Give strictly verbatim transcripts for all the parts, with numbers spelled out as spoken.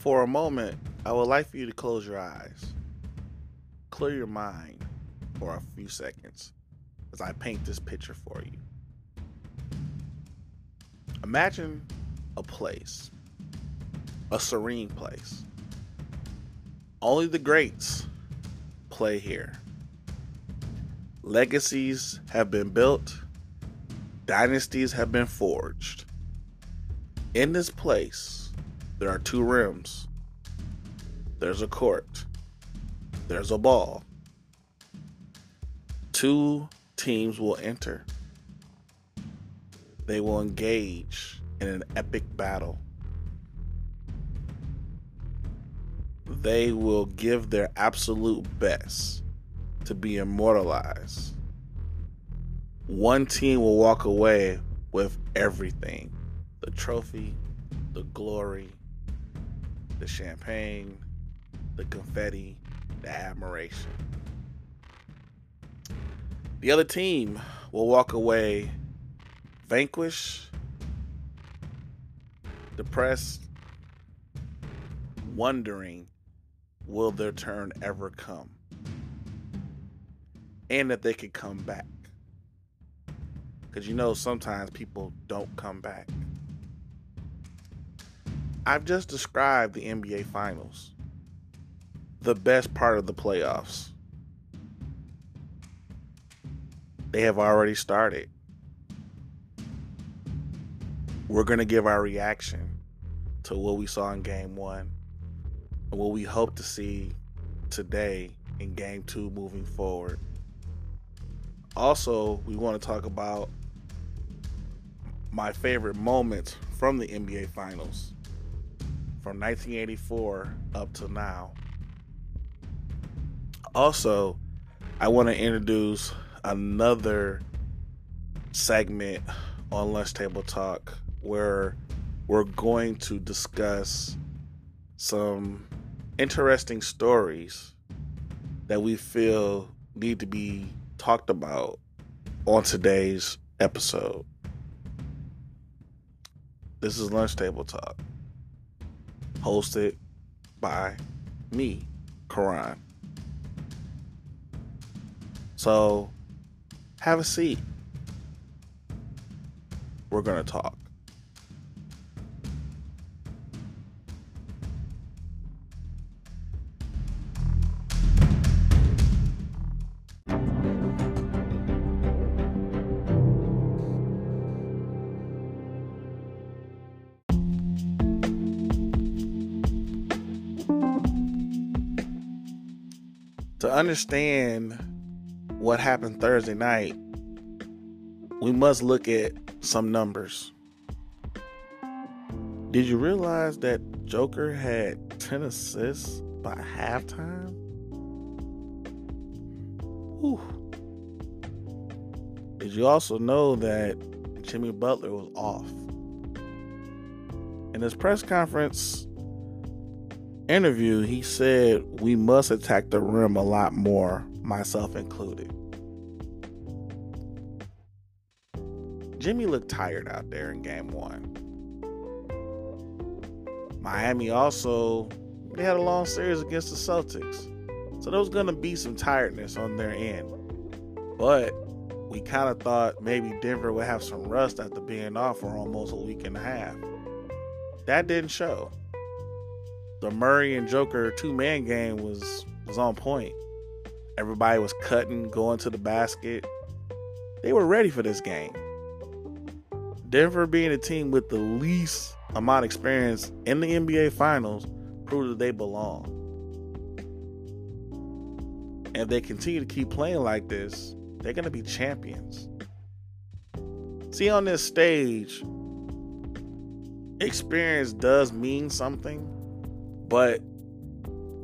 For a moment, I would like for you to close your eyes, clear your mind for a few seconds as I paint this picture for you. Imagine a place, a serene place. Only the greats play here. Legacies have been built, dynasties have been forged. In this place, there are two rims. There's a court. There's a ball. Two teams will enter. They will engage in an epic battle. They will give their absolute best to be immortalized. One team will walk away with everything: the trophy, the glory, the champagne, the confetti, the admiration. The other team will walk away vanquished, depressed, wondering, will their turn ever come? And that they could come back. Because you know, sometimes people don't come back. I've just described the N B A Finals, the best part of the playoffs. They have already started. We're going to give our reaction to what we saw in game one. And what we hope to see today in game two moving forward. Also, we want to talk about my favorite moments from the N B A Finals from nineteen eighty-four up to now. Also, I want to introduce another segment on Lunch Table Talk where we're going to discuss some interesting stories that we feel need to be talked about on today's episode. This is Lunch Table Talk, hosted by me, Karan. So, have a seat. We're going to talk. To understand what happened Thursday night, we must look at some numbers. Did you realize that Joker had ten assists by halftime? Whew. Did you also know that Jimmy Butler was off? In his press conference interview, he said, "We must attack the rim a lot more, myself included." Jimmy looked tired out there in game one. Miami also, they had a long series against the Celtics, so there was going to be some tiredness on their end. But we kind of thought maybe Denver would have some rust after being off for almost a week and a half. That didn't show. The Murray and Joker two-man game was, was on point. Everybody was cutting, going to the basket. They were ready for this game. Denver, being a team with the least amount of experience in the N B A Finals, proved that they belong. And if they continue to keep playing like this, they're going to be champions. See, on this stage, experience does mean something. But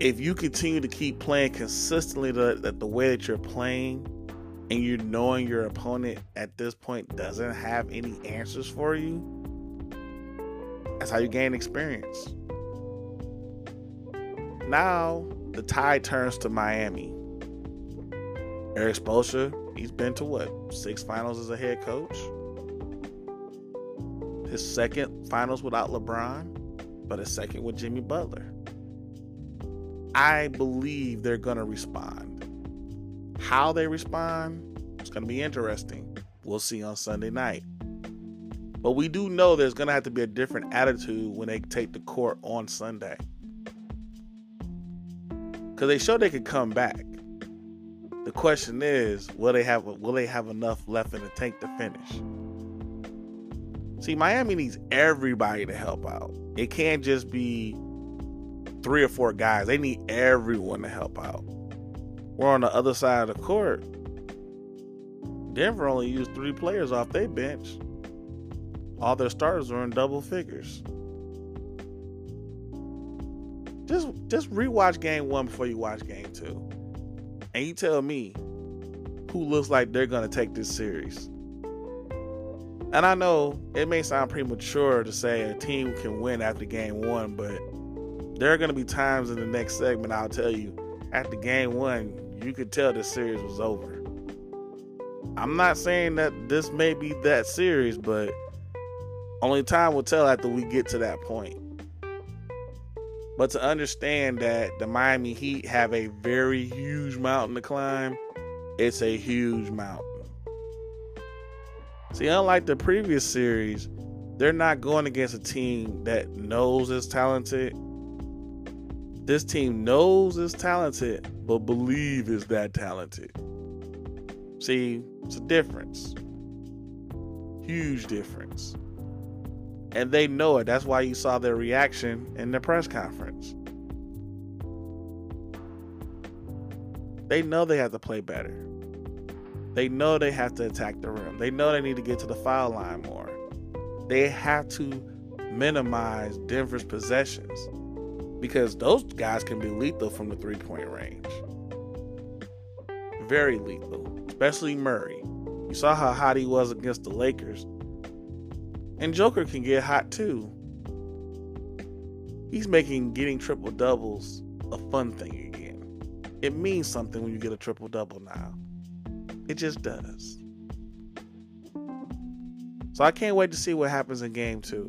if you continue to keep playing consistently the, the, the way that you're playing, and you're knowing your opponent at this point doesn't have any answers for you, that's how you gain experience. Now, the tide turns to Miami. Eric Spoelstra, he's been to what? Six finals as a head coach? His second finals without LeBron? but a second with Jimmy Butler. I believe they're going to respond. How they respond, it's going to be interesting. We'll see on Sunday night. But we do know there's going to have to be a different attitude when they take the court on Sunday. Because they showed they could come back. The question is, will they have will they have enough left in the tank to finish? See, Miami needs everybody to help out. It can't just be three or four guys. They need everyone to help out. We're on the other side of the court. Denver only used three players off their bench. All their starters are in double figures. Just just rewatch game one before you watch game two. And you tell me who looks like they're going to take this series. And I know it may sound premature to say a team can win after game one, but there are going to be times in the next segment, I'll tell you, after game one, you could tell the series was over. I'm not saying that this may be that series, but only time will tell after we get to that point. But to understand that the Miami Heat have a very huge mountain to climb, it's a huge mountain. See, unlike the previous series, they're not going against a team that knows it's talented. This team knows it's talented, but believe it's that talented. See, it's a difference. Huge difference. And they know it. That's why you saw their reaction in the press conference. They know they have to play better. They know they have to attack the rim. They know they need to get to the foul line more. They have to minimize Denver's possessions because those guys can be lethal from the three-point range. Very lethal, especially Murray. You saw how hot he was against the Lakers. And Joker can get hot too. He's making getting triple doubles a fun thing again. It means something when you get a triple double now. It just does. So I can't wait to see what happens in game two.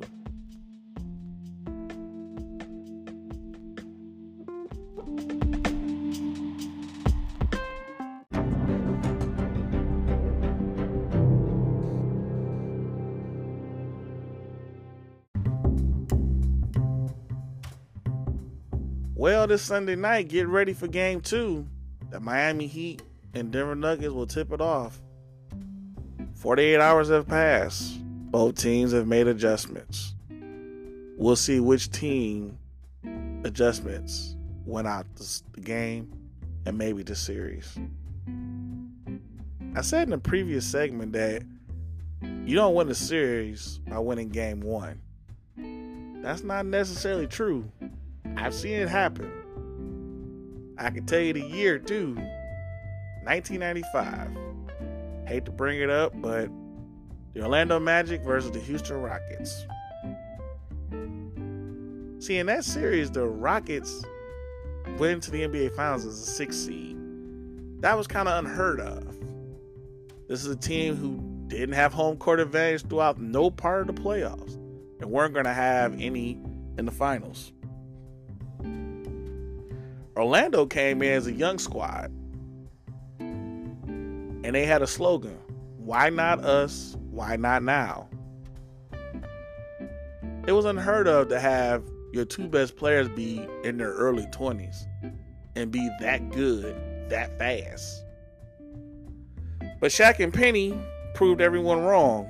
Well, this Sunday night, get ready for game two. The Miami Heat and Denver Nuggets will tip it off. forty-eight hours have passed. Both teams have made adjustments. We'll see which team adjustments went out the game and maybe the series. I said in the previous segment that you don't win a series by winning game one. That's not necessarily true. I've seen it happen. I can tell you the year too. nineteen ninety-five. Hate to bring it up, but the Orlando Magic versus the Houston Rockets. See, in that series, the Rockets went into the N B A Finals as a six seed. That was kind of unheard of. This is a team who didn't have home court advantage throughout no part of the playoffs and weren't going to have any in the finals. Orlando came in as a young squad, and they had a slogan, why not us, why not now? It was unheard of to have your two best players be in their early twenties and be that good, that fast. But Shaq and Penny proved everyone wrong.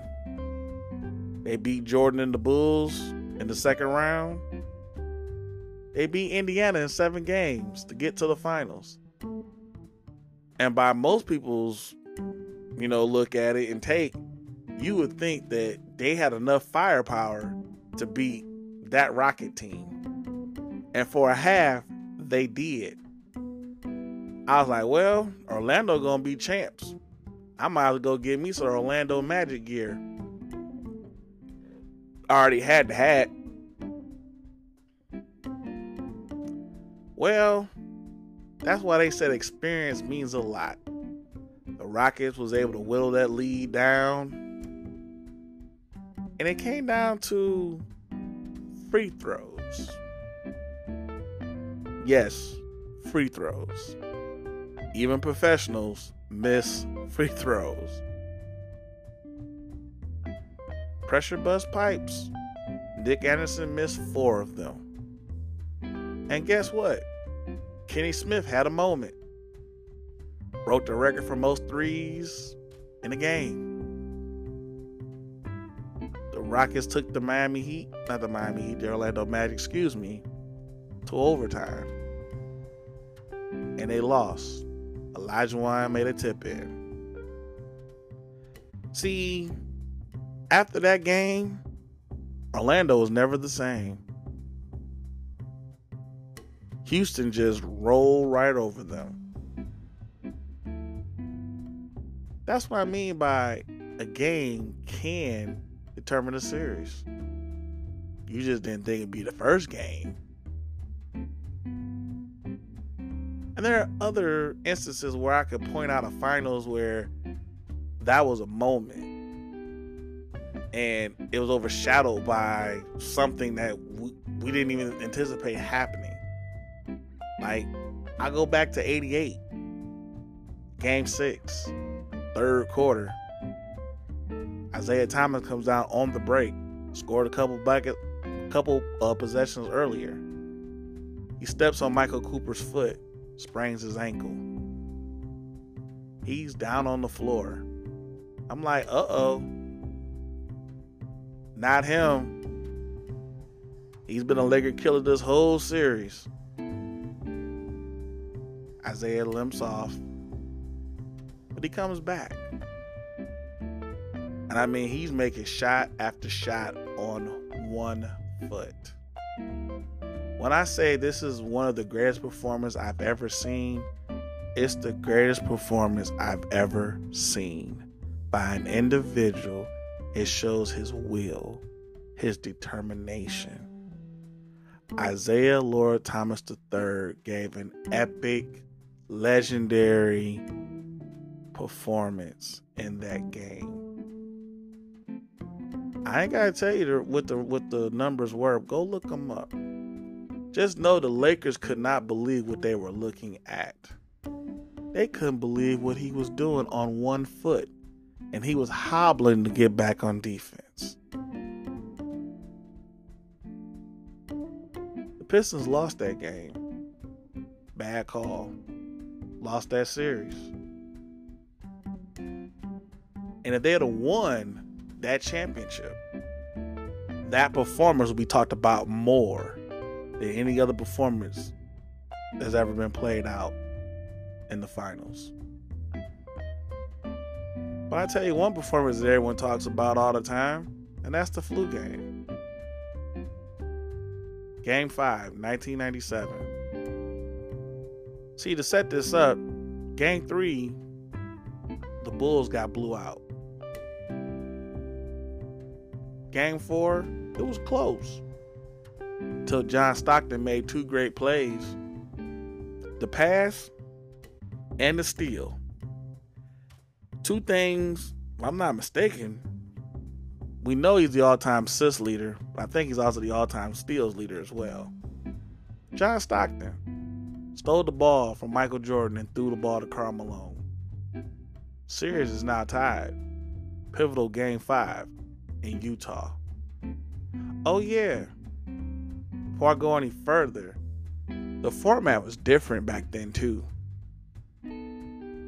They beat Jordan and the Bulls in the second round. They beat Indiana in seven games to get to the finals. And by most people's, you know, look at it and take, you would think that they had enough firepower to beat that Rocket team. And for a half, they did. I was like, well, Orlando going to be champs. I might as well go get me some Orlando Magic gear. I already had the hat. Well, that's why they said experience means a lot. The Rockets was able to whittle that lead down. And it came down to free throws. Yes, free throws. Even professionals miss free throws. Pressure bust pipes. Dick Anderson missed four of them. And guess what? Kenny Smith had a moment. Broke the record for most threes in a game. The Rockets took the Miami Heat, not the Miami Heat, the Orlando Magic, excuse me, to overtime. And they lost. Elijah Wine made a tip in. See, after that game, Orlando was never the same. Houston just rolled right over them. That's what I mean by a game can determine a series. You just didn't think it'd be the first game. And there are other instances where I could point out a finals where that was a moment. And it was overshadowed by something that we, we didn't even anticipate happening. Like, I go back to eighty-eight, game six, third quarter. Isaiah Thomas comes down on the break, scored a couple bucket, couple uh, possessions earlier. He steps on Michael Cooper's foot, sprains his ankle. He's down on the floor. I'm like, uh-oh. Not him. He's been a Laker killer this whole series. Isaiah limps off. But he comes back. And I mean, he's making shot after shot on one foot. When I say this is one of the greatest performances I've ever seen, it's the greatest performance I've ever seen by an individual. It shows his will, his determination. Isaiah Lord Thomas the third gave an epic, legendary performance in that game. I ain't gotta tell you what the what the numbers were. Go look them up. Just know the Lakers could not believe what they were looking at. They couldn't believe what he was doing on one foot. And he was hobbling to get back on defense. The Pistons lost that game. Bad call. Lost that series. And if they had won that championship, that performance would be talked about more than any other performance that's ever been played out in the finals. But I tell you one performance that everyone talks about all the time, and that's the flu game. Game five, nineteen ninety-seven. See, to set this up, game three, the Bulls got blew out. Game four, it was close. Until John Stockton made two great plays. The pass and the steal. Two things, if I'm not mistaken, we know he's the all-time assists leader, but I think he's also the all-time steals leader as well. John Stockton stole the ball from Michael Jordan and threw the ball to Karl Malone. Series is now tied. Pivotal game five in Utah. Oh yeah, before I go any further, the format was different back then too.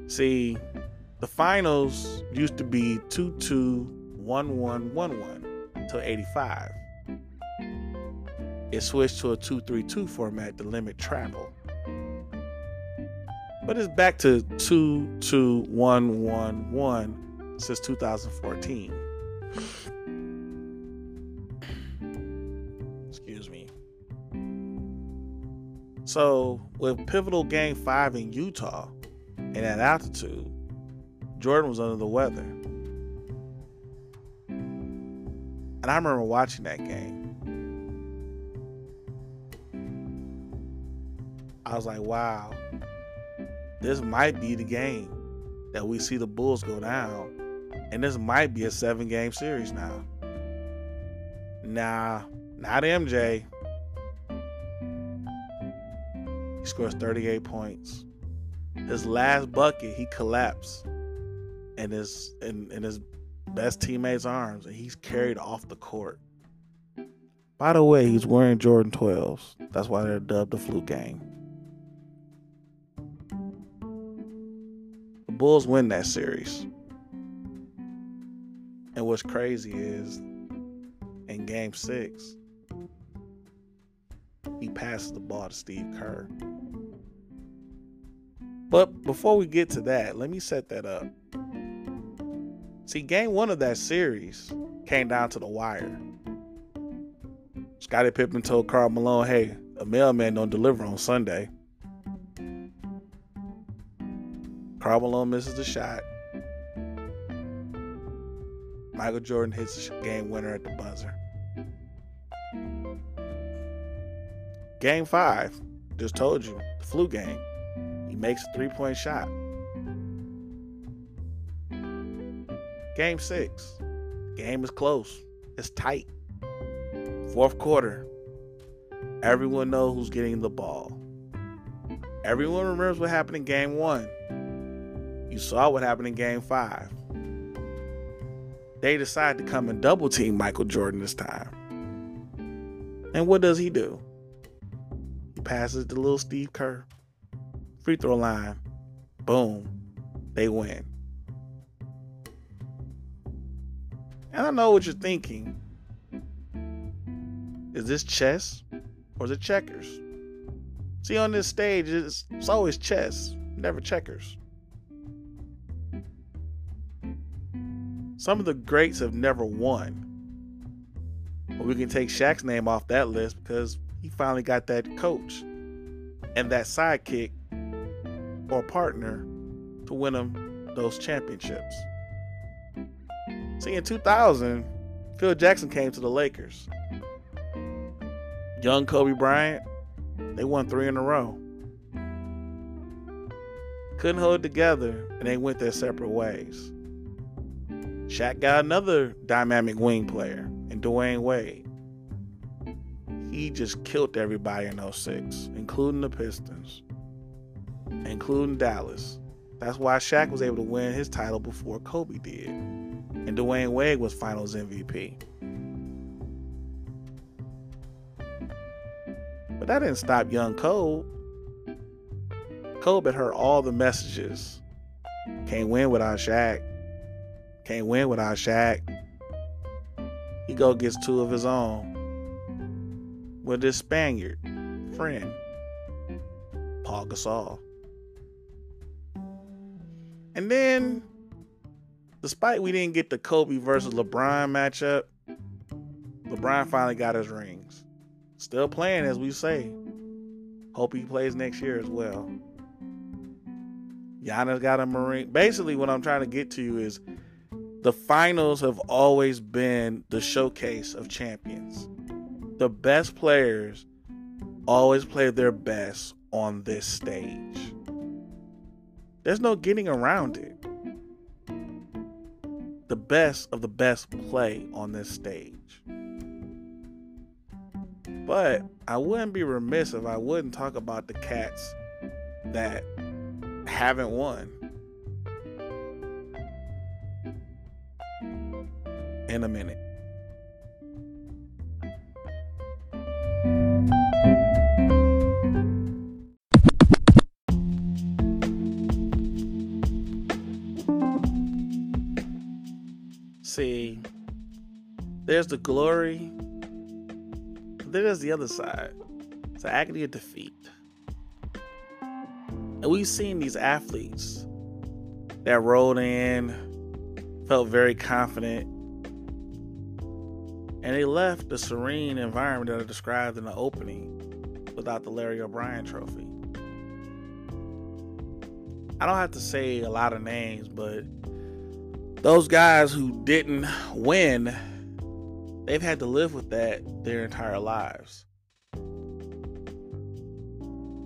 See, the finals used to be two two, one one, one one until eighty-five. It switched to a two three two format to limit travel. But it's back to two two, one one, one since two thousand fourteen. Excuse me. So, with Pivotal Game five in Utah and at altitude, Jordan was under the weather. And I remember watching that game. I was like, wow, this might be the game that we see the Bulls go down. And this might be a seven game series now. Nah, Not M J. He scores thirty-eight points. His last bucket, he collapsed in his in, in his best teammate's arms, and he's carried off the court. By the way, he's wearing Jordan twelves. That's why they're dubbed the Flu Game. The Bulls win that series. And what's crazy is, in game six, he passes the ball to Steve Kerr. But before we get to that, let me set that up. See, game one of that series came down to the wire. Scottie Pippen told Karl Malone, hey, a mailman don't deliver on Sunday. Karl Malone misses the shot. Michael Jordan hits the game winner at the buzzer. Game five, just told you, the Flu Game. He makes a three-point shot. Game six, game is close. It's tight. Fourth quarter, everyone knows who's getting the ball. Everyone remembers what happened in game one. You saw what happened in game five. They decide to come and double team Michael Jordan this time. And what does he do? He passes to little Steve Kerr. Free throw line. Boom. They win. And I know what you're thinking. Is this chess or is it checkers? See, on this stage, it's, it's always chess, never checkers. Some of the greats have never won. But we can take Shaq's name off that list because he finally got that coach and that sidekick or partner to win him those championships. See, in two thousand, Phil Jackson came to the Lakers. Young Kobe Bryant, they won three in a row. Couldn't hold together, and they went their separate ways. Shaq got another dynamic wing player in Dwayne Wade. He just killed everybody in oh six, including the Pistons, including Dallas. That's why Shaq was able to win his title before Kobe did. And Dwayne Wade was Finals M V P. But that didn't stop young Kobe. Kobe had heard all the messages. Can't win without Shaq. Can't win without Shaq. He go gets two of his own with this Spaniard friend, Paul Gasol. And then, despite we didn't get the Kobe versus LeBron matchup, LeBron finally got his rings. Still playing, as we say. Hope he plays next year as well. Giannis got a ring. Basically, what I'm trying to get to you is, the finals have always been the showcase of champions. The best players always play their best on this stage. There's no getting around it. The best of the best play on this stage. But I wouldn't be remiss if I wouldn't talk about the cats that haven't won. In a minute. See, there's the glory. There's the other side. It's the agony of defeat. And we've seen these athletes that rolled in, felt very confident, and they left the serene environment that I described in the opening without the Larry O'Brien trophy. I don't have to say a lot of names, but those guys who didn't win, they've had to live with that their entire lives.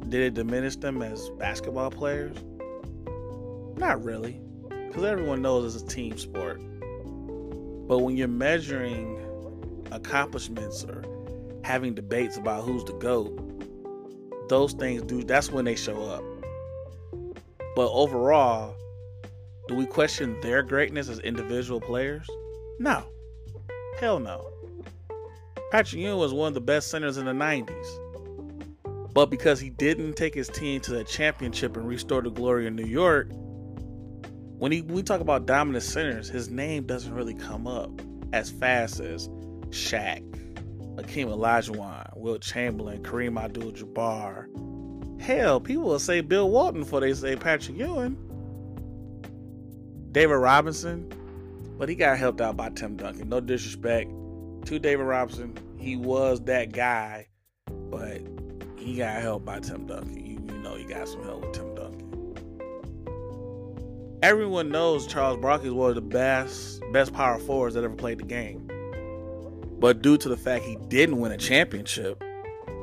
Did it diminish them as basketball players? Not really, because everyone knows it's a team sport. But when you're measuring accomplishments or having debates about who's the GOAT, those things do, that's when they show up. But overall, do we question their greatness as individual players? No. Hell no. Patrick Ewing was one of the best centers in the nineties. But because he didn't take his team to the championship and restore the glory in New York, when he, we talk about dominant centers, his name doesn't really come up as fast as Shaq, Hakeem Olajuwon, Will Chamberlain, Kareem Abdul-Jabbar. Hell, people will say Bill Walton before they say Patrick Ewing. David Robinson, but he got helped out by Tim Duncan. No disrespect to David Robinson. He was that guy, but he got helped by Tim Duncan. You, you know he got some help with Tim Duncan. Everyone knows Charles Barkley is one of the best, best power forwards that ever played the game. But due to the fact he didn't win a championship,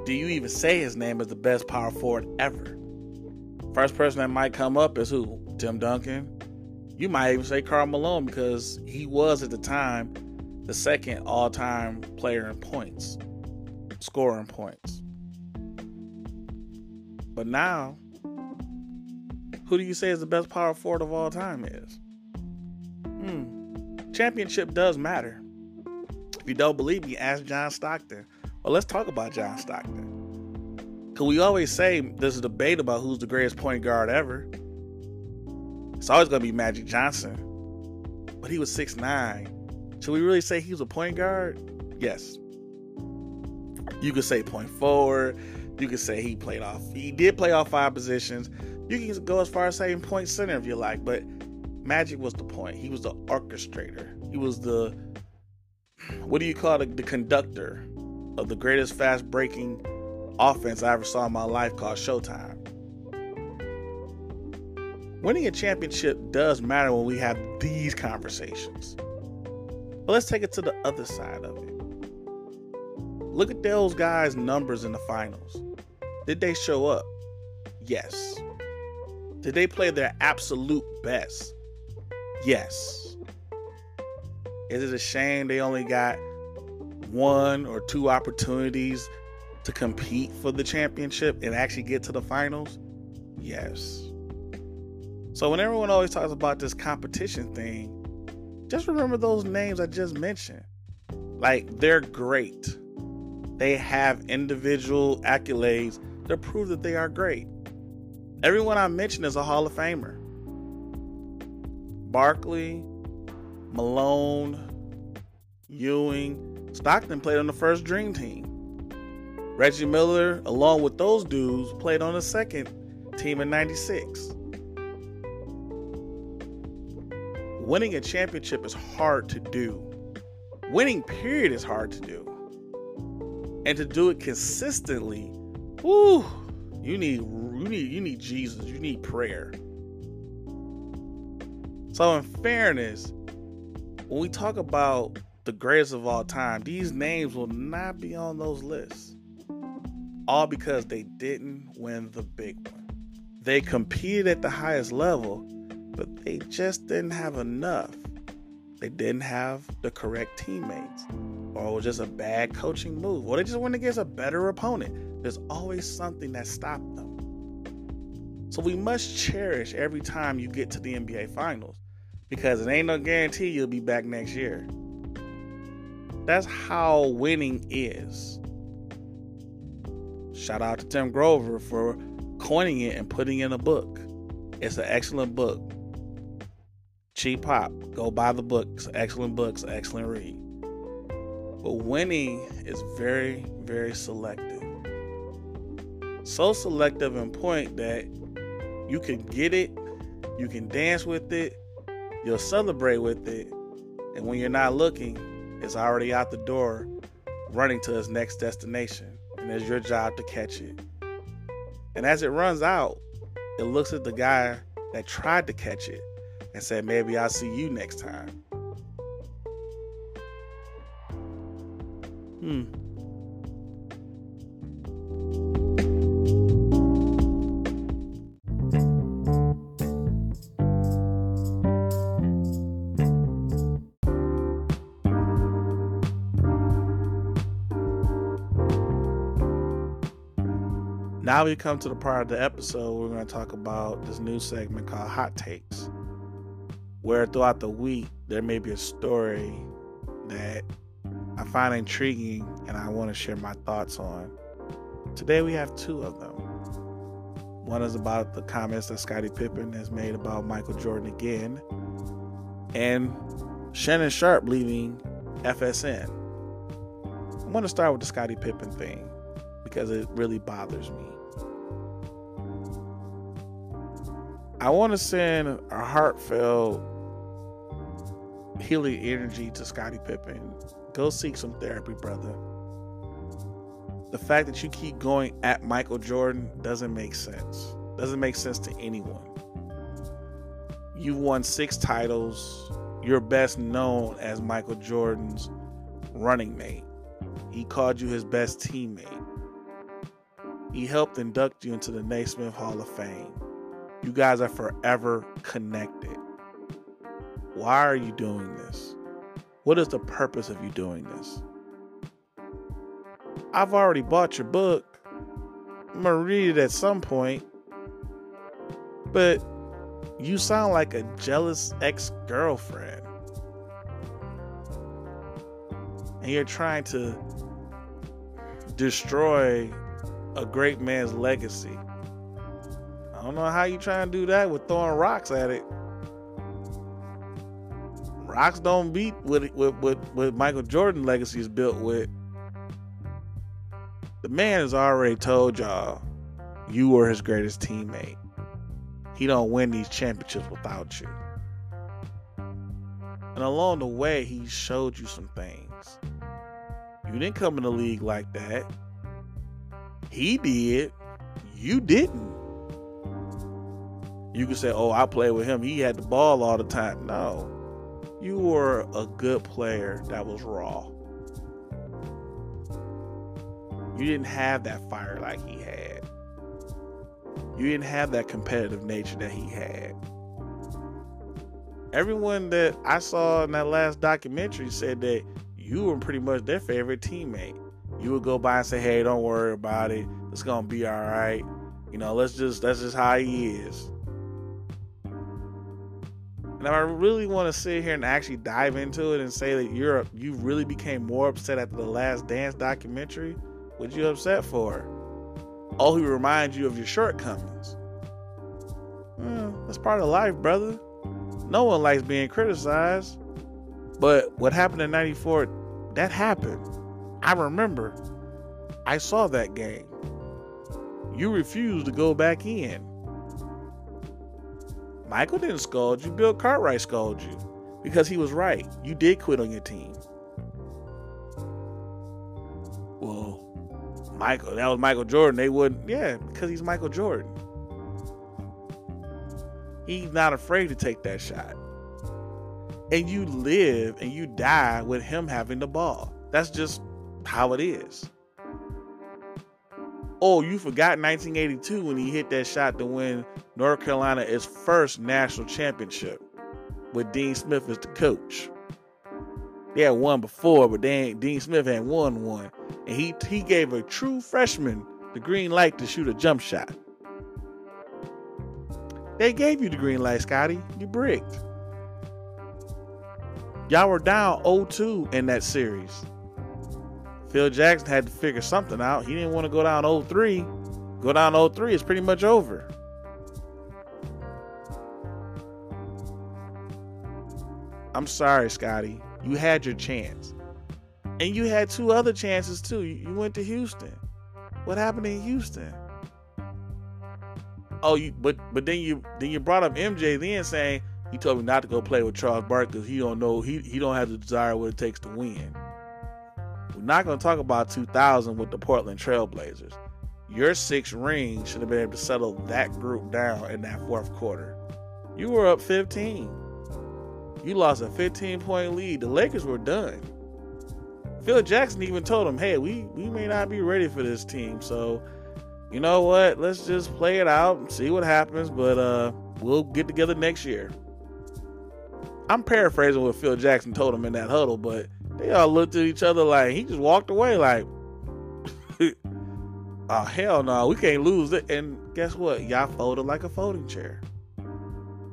do you even say his name is the best power forward ever? First person that might come up is who? Tim Duncan. You might even say Karl Malone, because he was at the time the second all-time player in points, scoring points. But now, who do you say is the best power forward of all time is? Hmm. Championship does matter. If you don't believe me, ask John Stockton. Well, let's talk about John Stockton. Because we always say there's a debate about who's the greatest point guard ever. It's always going to be Magic Johnson. But he was six nine. Should we really say he was a point guard? Yes. You could say point forward. You could say he played off. He did play off five positions. You can go as far as saying point center if you like. But Magic was the point. He was the orchestrator. He was the, what do you call it? The conductor of the greatest fast-breaking offense I ever saw in my life called Showtime. Winning a championship does matter when we have these conversations. But let's take it to the other side of it. Look at those guys' numbers in the finals. Did they show up? Yes. Did they play their absolute best? Yes. Is it a shame they only got one or two opportunities to compete for the championship and actually get to the finals? Yes. So when everyone always talks about this competition thing, just remember those names I just mentioned. Like, they're great. They have individual accolades that prove that they are great. Everyone I mentioned is a Hall of Famer. Barkley, Malone, Ewing, Stockton played on the first Dream Team. Reggie Miller, along with those dudes, played on the second team in ninety-six. Winning a championship is hard to do. Winning, period, is hard to do. And to do it consistently, whoo, you need, you need, you need Jesus. You need prayer. So in fairness, when we talk about the greatest of all time, these names will not be on those lists. All because they didn't win the big one. They competed at the highest level, but they just didn't have enough. They didn't have the correct teammates, or it was just a bad coaching move, or they just went against a better opponent. There's always something that stopped them. So we must cherish every time you get to the N B A Finals, because it ain't no guarantee you'll be back next year. That's how winning is. Shout out to Tim Grover for coining it and putting it in a book. It's an excellent book. Cheap Pop, go buy the books. Excellent books, excellent read. But winning is very, very selective. So selective in point that you can get it, you can dance with it, you'll celebrate with it, and when you're not looking, it's already out the door, running to its next destination, and it's your job to catch it. And as it runs out, it looks at the guy that tried to catch it and said, maybe I'll see you next time. Hmm. Now we come to the part of the episode where we're going to talk about this new segment called Hot Takes, where throughout the week there may be a story that I find intriguing and I want to share my thoughts on. Today we have two of them. One is about the comments that Scottie Pippen has made about Michael Jordan again, and Shannon Sharpe leaving F S N. I want to start with the Scottie Pippen thing because it really bothers me. I want to send a heartfelt healing energy to Scottie Pippen. Go seek some therapy, brother. The fact that you keep going at Michael Jordan doesn't make sense. Doesn't make sense to anyone. You won six titles. You're best known as Michael Jordan's running mate. He called you his best teammate. He helped induct you into the Naismith Hall of Fame. You guys are forever connected. Why are you doing this? What is the purpose of you doing this? I've already bought your book. I'm going to read it at some point. But you sound like a jealous ex-girlfriend. And you're trying to destroy a great man's legacy. I don't know how you trying to do that with throwing rocks at it. Rocks don't beat what, what, what, what Michael Jordan legacy is built with. The man has already told y'all you were his greatest teammate. He don't win these championships without you. And along the way, he showed you some things. You didn't come in the league like that. He did. You didn't. You could say, oh, I played with him. He had the ball all the time. No. You were a good player that was raw. You didn't have that fire like he had. You didn't have that competitive nature that he had. Everyone that I saw in that last documentary said that you were pretty much their favorite teammate. You would go by and say, hey, don't worry about it. It's going to be all right. You know, let's just, that's just how he is. And I really want to sit here and actually dive into it and say that you're, you really became more upset after the Last Dance documentary. What you upset for? Oh, he reminds you of your shortcomings. Well, that's part of life, brother. No one likes being criticized. But what happened in ninety-four, that happened. I remember. I saw that game. You refused to go back in. Michael didn't scold you. Bill Cartwright scolded you because he was right. You did quit on your team. Well, Michael, that was Michael Jordan. They wouldn't. Yeah, because he's Michael Jordan. He's not afraid to take that shot. And you live and you die with him having the ball. That's just how it is. Oh, you forgot nineteen eighty-two when he hit that shot to win North Carolina its first national championship with Dean Smith as the coach. They had won before, but they ain't, Dean Smith had won one. And he, he gave a true freshman the green light to shoot a jump shot. They gave you the green light, Scotty. You bricked. Y'all were down oh two in that series. Phil Jackson had to figure something out. He didn't want to go down oh three. Go down oh three, it's pretty much over. I'm sorry, Scotty. You had your chance. And you had two other chances, too. You went to Houston. What happened in Houston? Oh, you, but but then you then you brought up M J then saying, he told me not to go play with Charles Barkley because he don't know, he, he don't have the desire what it takes to win. We're not going to talk about two thousand with the Portland Trail Blazers. Your six rings should have been able to settle that group down in that fourth quarter. You were up fifteen. You lost a fifteen-point lead. The Lakers were done. Phil Jackson even told him, hey, we, we may not be ready for this team. So, you know what? Let's just play it out and see what happens. But uh, we'll get together next year. I'm paraphrasing what Phil Jackson told him in that huddle, but they all looked at each other like he just walked away like, oh, hell no, we can't lose it. And guess what? Y'all folded like a folding chair.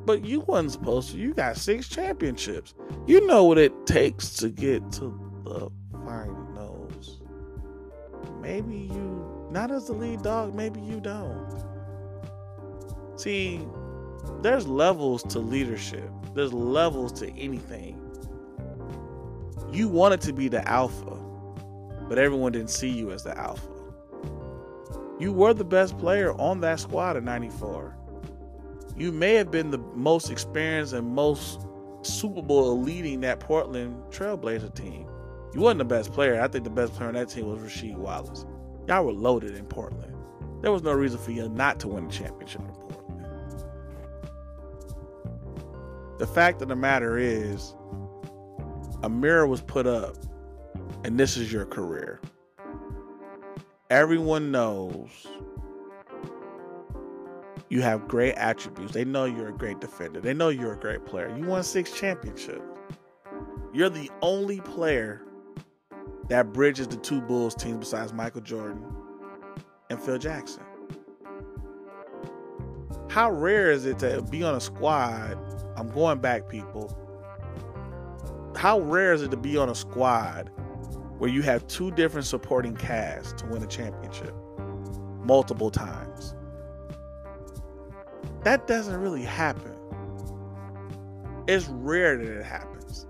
But you wasn't supposed to. You got six championships. You know what it takes to get to the finals. Maybe you, not as the lead dog, maybe you don't. See, there's levels to leadership. There's levels to anything. You wanted to be the alpha, but everyone didn't see you as the alpha. You were the best player on that squad in ninety-four. You may have been the most experienced and most suitable at leading that Portland Trail Blazer team. You wasn't the best player. I think the best player on that team was Rasheed Wallace. Y'all were loaded in Portland. There was no reason for you not to win the championship in Portland. The fact of the matter is, a mirror was put up, and this is your career. Everyone knows you have great attributes. They know you're a great defender. They know you're a great player. You won six championships. You're the only player that bridges the two Bulls teams besides Michael Jordan and Phil Jackson. How rare is it to be on a squad? I'm going back, people. How rare is it to be on a squad where you have two different supporting casts to win a championship multiple times? That doesn't really happen. It's rare that it happens.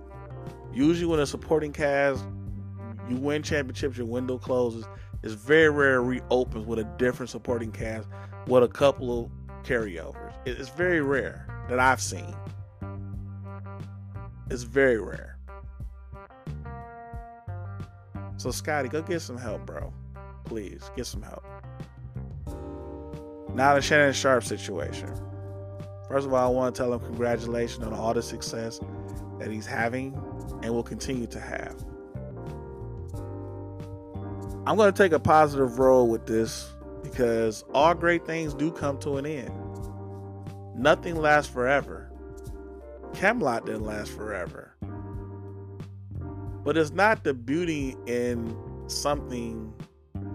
Usually when a supporting cast, you win championships, your window closes. It's very rare it reopens with a different supporting cast with a couple of carryovers. It's very rare that I've seen. It's very rare. So, Scottie, go get some help, bro. Please, get some help. Now the Shannon Sharp situation. First of all, I want to tell him congratulations on all the success that he's having and will continue to have. I'm going to take a positive role with this because all great things do come to an end. Nothing lasts forever. Camelot didn't last forever. But it's not the beauty in something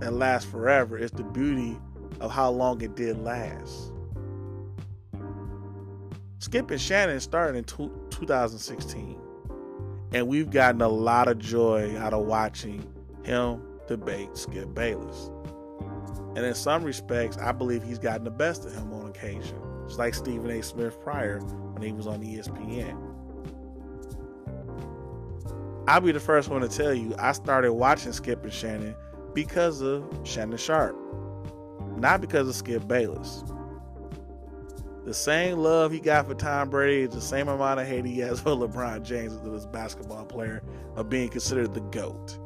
that lasts forever. It's the beauty of how long it did last. Skip and Shannon started in two thousand sixteen. And we've gotten a lot of joy out of watching him debate Skip Bayless. And in some respects, I believe he's gotten the best of him on occasion. Just like Stephen A. Smith Pryor when he was on E S P N. I'll be the first one to tell you, I started watching Skip and Shannon because of Shannon Sharp, not because of Skip Bayless. The same love he got for Tom Brady is the same amount of hate he has for LeBron James as this basketball player of being considered the GOAT.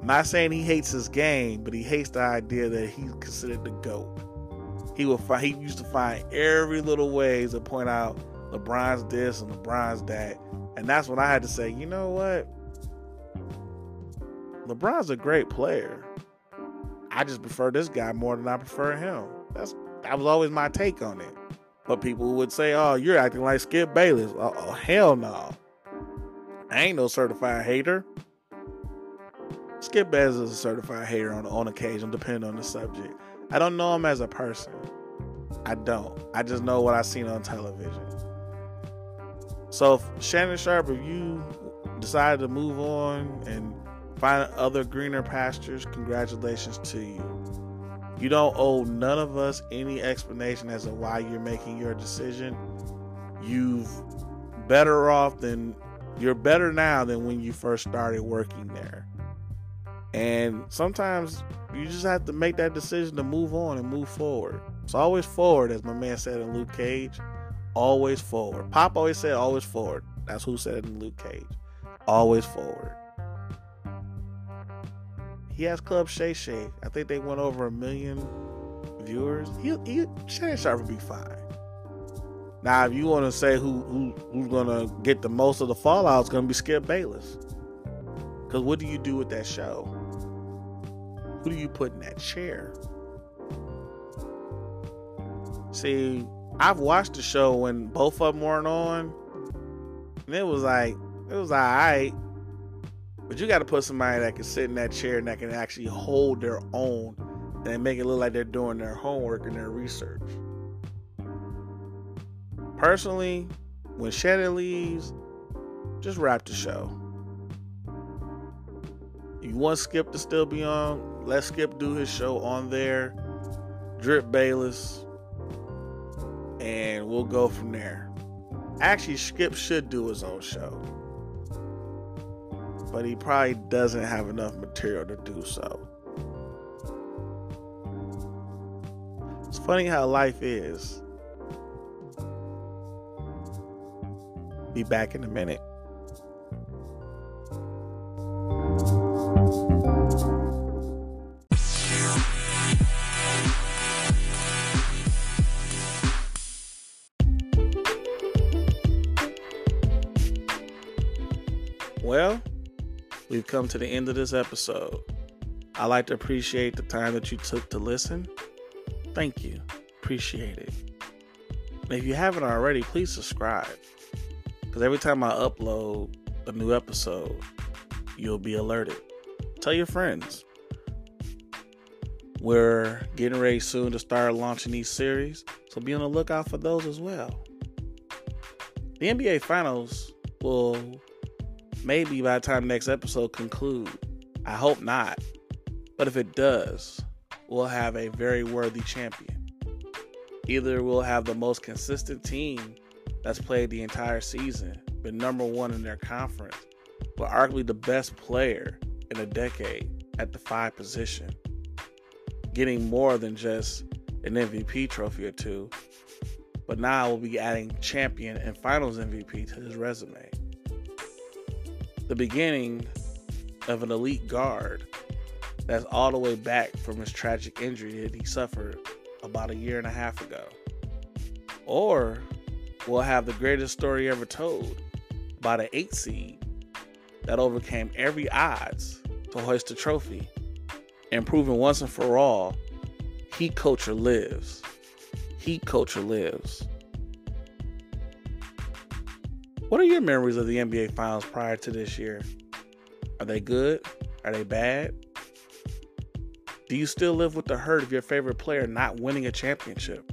I'm not saying he hates his game, but he hates the idea that he's considered the GOAT. He will find, he used to find every little ways to point out LeBron's this and LeBron's that. And that's when I had to say, you know what? LeBron's a great player. I just prefer this guy more than I prefer him. That's that was always my take on it. But people would say, oh, you're acting like Skip Bayless. Oh, hell no. I ain't no certified hater. Skip Bayless is a certified hater on, on occasion, depending on the subject. I don't know him as a person. I don't. I just know what I've seen on television. So, Shannon Sharp, if you decide to move on and find other greener pastures, congratulations to you. You don't owe none of us any explanation as to why you're making your decision. You've better off than you're better now than when you first started working there. And sometimes you just have to make that decision to move on and move forward. It's always forward, as my man said in Luke Cage. Always forward. Pop always said always forward. That's who said it in Luke Cage. Always forward. He has Club Shay Shay. I think they went over a million viewers. He, he Shannon Sharp would be fine. Now, if you want to say who, who who's gonna get the most of the fallout, it's gonna be Skip Bayless. Because what do you do with that show? Who do you put in that chair? See, I've watched the show when both of them weren't on, and it was like, it was all right. But you got to put somebody that can sit in that chair and that can actually hold their own and they make it look like they're doing their homework and their research. Personally, when Shannon leaves, just wrap the show. You want Skip to still be on? Let Skip do his show on there. Drip Bayless. And we'll go from there. Actually, Skip should do his own show. But he probably doesn't have enough material to do so. It's funny how life is. Be back in a minute. Well, we've come to the end of this episode. I'd like to appreciate the time that you took to listen. Thank you. Appreciate it. And if you haven't already, please subscribe. Because every time I upload a new episode, you'll be alerted. Tell your friends. We're getting ready soon to start launching these series, so be on the lookout for those as well. The N B A Finals will maybe by the time next episode conclude. I hope not. But if it does, we'll have a very worthy champion. Either we'll have the most consistent team that's played the entire season, been number one in their conference, but arguably the best player in a decade at the five position, getting more than just an M V P trophy or two, but now we'll be adding champion and finals M V P to his resume. The beginning of an elite guard that's all the way back from his tragic injury that he suffered about a year and a half ago. Or we'll have the greatest story ever told about an eight seed that overcame every odds to hoist the trophy and proving once and for all, Heat culture lives. Heat culture lives. What are your memories of the N B A Finals prior to this year? Are they good? Are they bad? Do you still live with the hurt of your favorite player not winning a championship?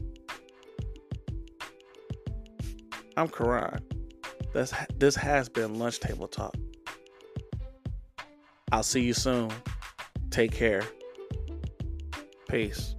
I'm Karan. This, this has been Lunch Table Talk. I'll see you soon. Take care. Peace.